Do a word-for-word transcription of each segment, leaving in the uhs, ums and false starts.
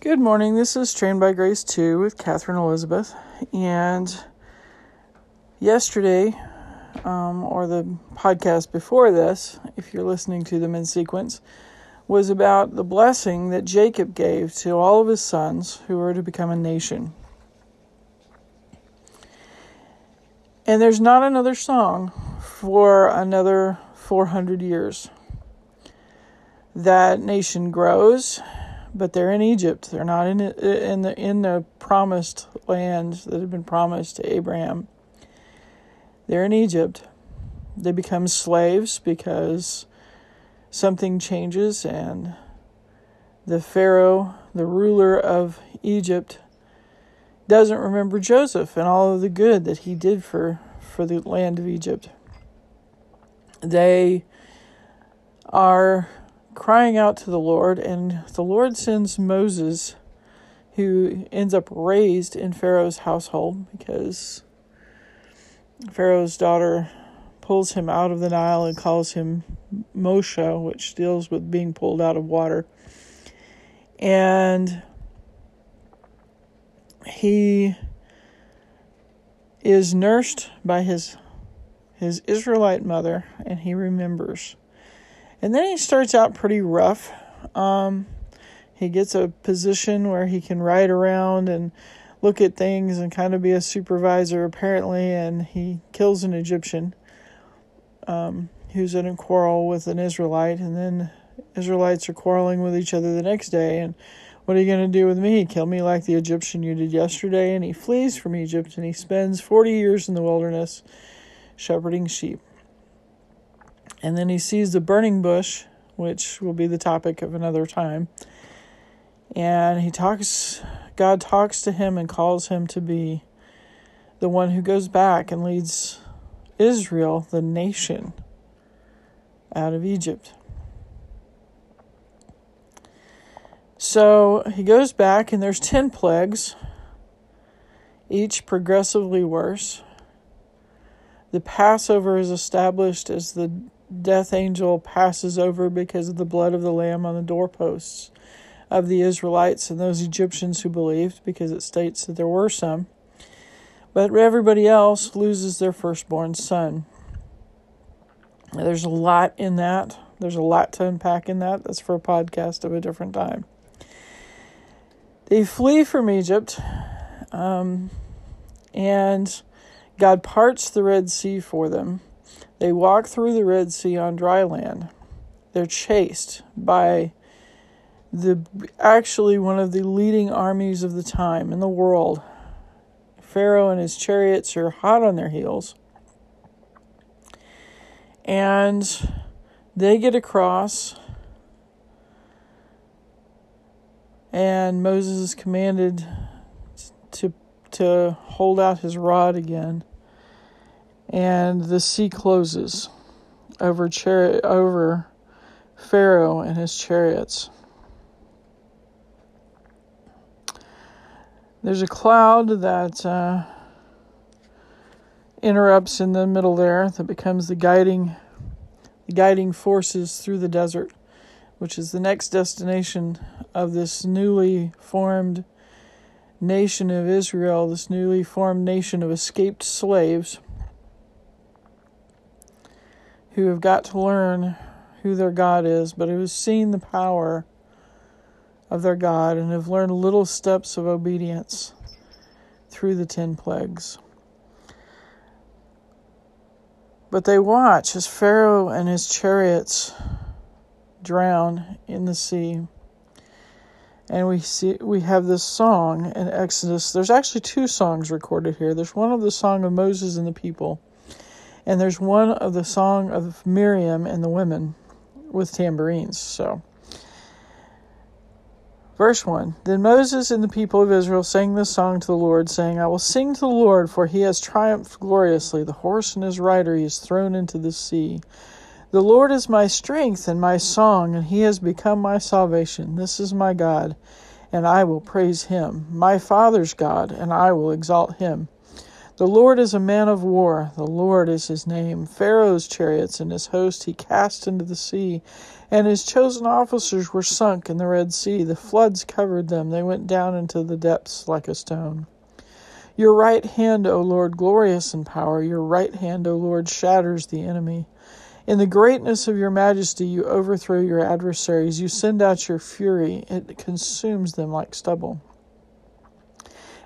Good morning, this is Trained by Grace two with Catherine Elizabeth, and yesterday, um, or the podcast before this, if you're listening to them in sequence, was about the blessing that Jacob gave to all of his sons who were to become a nation. And there's not another song for another four hundred years. That nation grows, but they're in Egypt. They're not in in the in the promised land that had been promised to Abraham. They're in Egypt. They become slaves because something changes, and the Pharaoh, the ruler of Egypt, doesn't remember Joseph and all of the good that he did for, for the land of Egypt. They are crying out to the Lord, and the Lord sends Moses, who ends up raised in Pharaoh's household because Pharaoh's daughter pulls him out of the Nile and calls him Moshe, which deals with being pulled out of water. And he is nursed by his his Israelite mother, and he remembers. And then he starts out pretty rough. Um, he gets a position where he can ride around and look at things and kind of be a supervisor, apparently, and he kills an Egyptian um, who's in a quarrel with an Israelite, and then Israelites are quarreling with each other the next day, and what are you going to do with me? Kill me like the Egyptian you did yesterday? And he flees from Egypt, and he spends forty years in the wilderness shepherding sheep. And then he sees the burning bush, which will be the topic of another time. And he talks, God talks to him and calls him to be the one who goes back and leads Israel, the nation, out of Egypt. So he goes back, and there's ten plagues, each progressively worse. The Passover is established as the death angel passes over because of the blood of the lamb on the doorposts of the Israelites and those Egyptians who believed, because it states that there were some. But everybody else loses their firstborn son. There's a lot in that. There's a lot to unpack in that. That's for a podcast of a different time. They flee from Egypt, um, and God parts the Red Sea for them. They walk through the Red Sea on dry land. They're chased by the actually one of the leading armies of the time in the world. Pharaoh and his chariots are hot on their heels. And they get across, and Moses is commanded to to hold out his rod again. And the sea closes over chari- over Pharaoh and his chariots. There's a cloud that uh, interrupts in the middle there, that becomes the guiding, the guiding forces through the desert, which is the next destination of this newly formed nation of Israel, this newly formed nation of escaped slaves who have got to learn who their God is, but who have seen the power of their God and have learned little steps of obedience through the ten plagues. But they watch as Pharaoh and his chariots drown in the sea. And we see we have this song in Exodus. There's actually two songs recorded here. There's one of the song of Moses and the people, and there's one of the song of Miriam and the women with tambourines. So, verse one. Then Moses and the people of Israel sang this song to the Lord, saying, I will sing to the Lord, for he has triumphed gloriously. The horse and his rider he has thrown into the sea. The Lord is my strength and my song, and he has become my salvation. This is my God, and I will praise him, my Father's God, and I will exalt him. The Lord is a man of war. The Lord is his name. Pharaoh's chariots and his host he cast into the sea, and his chosen officers were sunk in the Red Sea. The floods covered them. They went down into the depths like a stone. Your right hand, O Lord, glorious in power. Your right hand, O Lord, shatters the enemy. In the greatness of your majesty, you overthrow your adversaries. You send out your fury. It consumes them like stubble.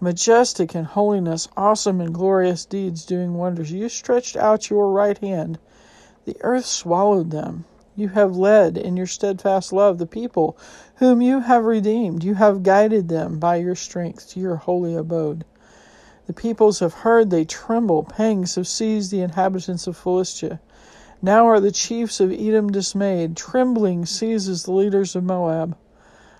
Majestic in holiness, awesome in glorious deeds, doing wonders. You stretched out your right hand. The earth swallowed them. You have led in your steadfast love the people whom you have redeemed. You have guided them by your strength to your holy abode. The peoples have heard, they tremble. Pangs have seized the inhabitants of Philistia. Now are the chiefs of Edom dismayed. Trembling seizes the leaders of Moab.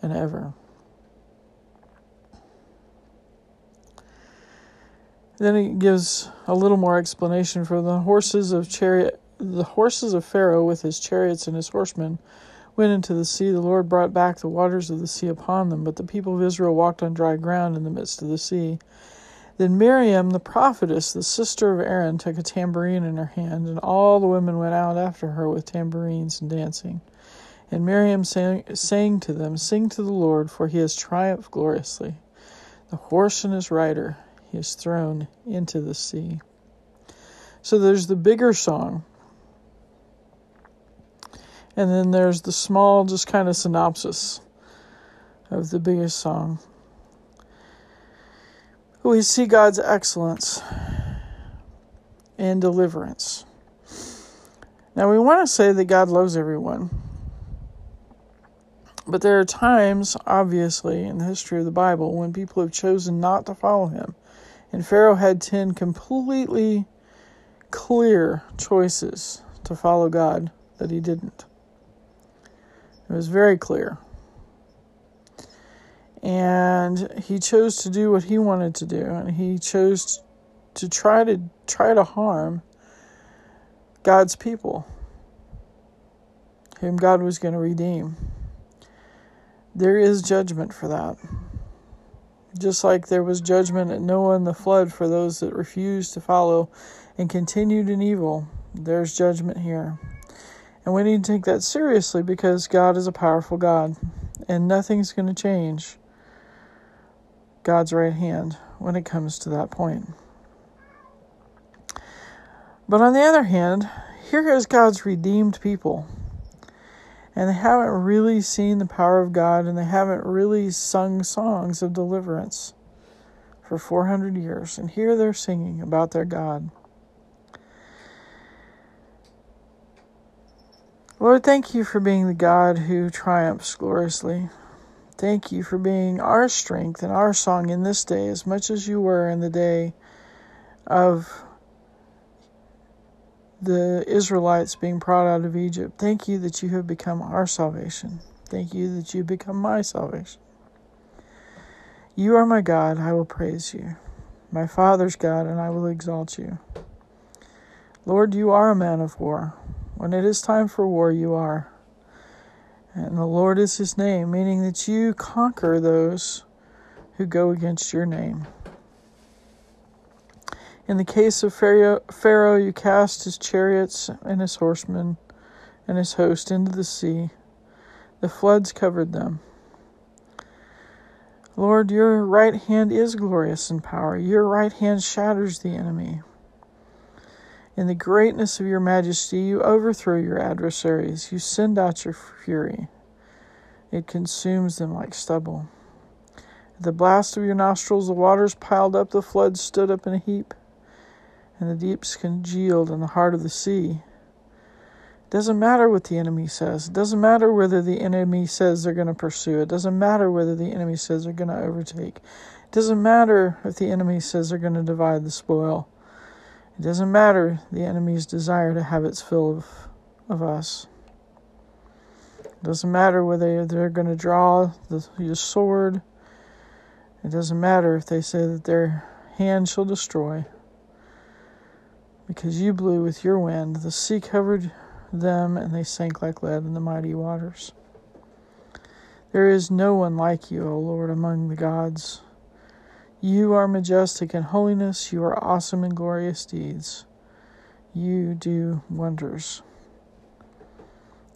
and ever. Then it gives a little more explanation. For the horses of chariot, the horses of Pharaoh with his chariots and his horsemen went into the sea. The Lord brought back the waters of the sea upon them, but the people of Israel walked on dry ground in the midst of the sea. Then Miriam, the prophetess, the sister of Aaron, took a tambourine in her hand, and all the women went out after her with tambourines and dancing. And Miriam sang, sang to them, Sing to the Lord, for he has triumphed gloriously. The horse and his rider he is thrown into the sea. So there's the bigger song. And then there's the small, just kind of synopsis of the biggest song. We see God's excellence and deliverance. Now we want to say that God loves everyone. But there are times, obviously, in the history of the Bible when people have chosen not to follow him. And Pharaoh had ten completely clear choices to follow God that he didn't. It was very clear. And he chose to do what he wanted to do. And he chose to try to try to harm God's people, whom God was going to redeem. There is judgment for that. Just like there was judgment at Noah and the flood for those that refused to follow and continued in evil, there's judgment here. And we need to take that seriously, because God is a powerful God, and nothing's going to change God's right hand when it comes to that point. But on the other hand, here is God's redeemed people. And they haven't really seen the power of God, and they haven't really sung songs of deliverance for four hundred years. And here they're singing about their God. Lord, thank you for being the God who triumphs gloriously. Thank you for being our strength and our song in this day, as much as you were in the day of the Israelites being brought out of Egypt. Thank you that you have become our salvation. Thank you that you have become my salvation. You are my God, I will praise you. My Father's God, and I will exalt you. Lord, you are a man of war. When it is time for war, you are. And the Lord is his name, meaning that you conquer those who go against your name. In the case of Pharaoh, Pharaoh, you cast his chariots and his horsemen and his host into the sea. The floods covered them. Lord, your right hand is glorious in power. Your right hand shatters the enemy. In the greatness of your majesty, you overthrow your adversaries. You send out your fury. It consumes them like stubble. At the blast of your nostrils, the waters piled up, the floods stood up in a heap, and the deeps congealed in the heart of the sea. It doesn't matter what the enemy says. It doesn't matter whether the enemy says they're going to pursue. It doesn't matter whether the enemy says they're going to overtake. It doesn't matter if the enemy says they're going to divide the spoil. It doesn't matter the enemy's desire to have its fill of, of us. It doesn't matter whether they're going to draw the, the sword. It doesn't matter if they say that their hand shall destroy. Because you blew with your wind, the sea covered them, and they sank like lead in the mighty waters. There is no one like you, O Lord, among the gods. You are majestic in holiness. You are awesome in glorious deeds. You do wonders.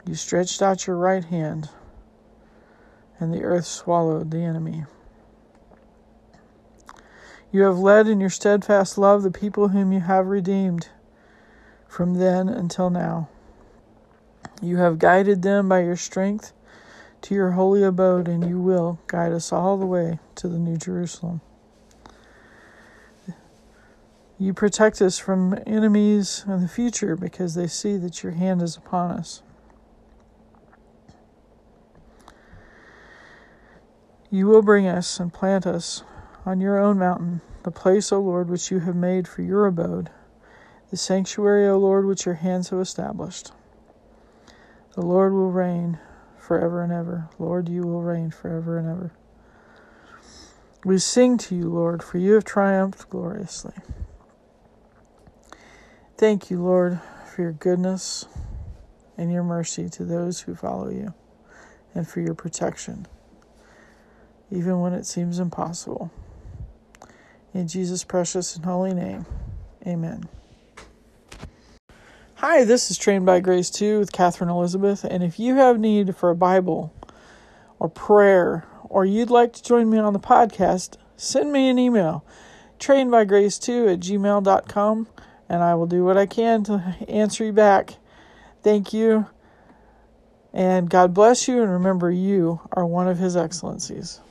You stretched out your right hand, and the earth swallowed the enemy. You have led in your steadfast love the people whom you have redeemed from then until now. You have guided them by your strength to your holy abode, and you will guide us all the way to the New Jerusalem. You protect us from enemies in the future because they see that your hand is upon us. You will bring us and plant us on your own mountain, the place, O Lord, which you have made for your abode, the sanctuary, O Lord, which your hands have established. The Lord will reign forever and ever. Lord, you will reign forever and ever. We sing to you, Lord, for you have triumphed gloriously. Thank you, Lord, for your goodness and your mercy to those who follow you, and for your protection, even when it seems impossible. In Jesus' precious and holy name, amen. Hi, this is Trained by Grace two with Catherine Elizabeth, and if you have need for a Bible or prayer, or you'd like to join me on the podcast, send me an email, trained by grace two at gmail dot com. And I will do what I can to answer you back. Thank you. And God bless you. And remember, you are one of His excellencies.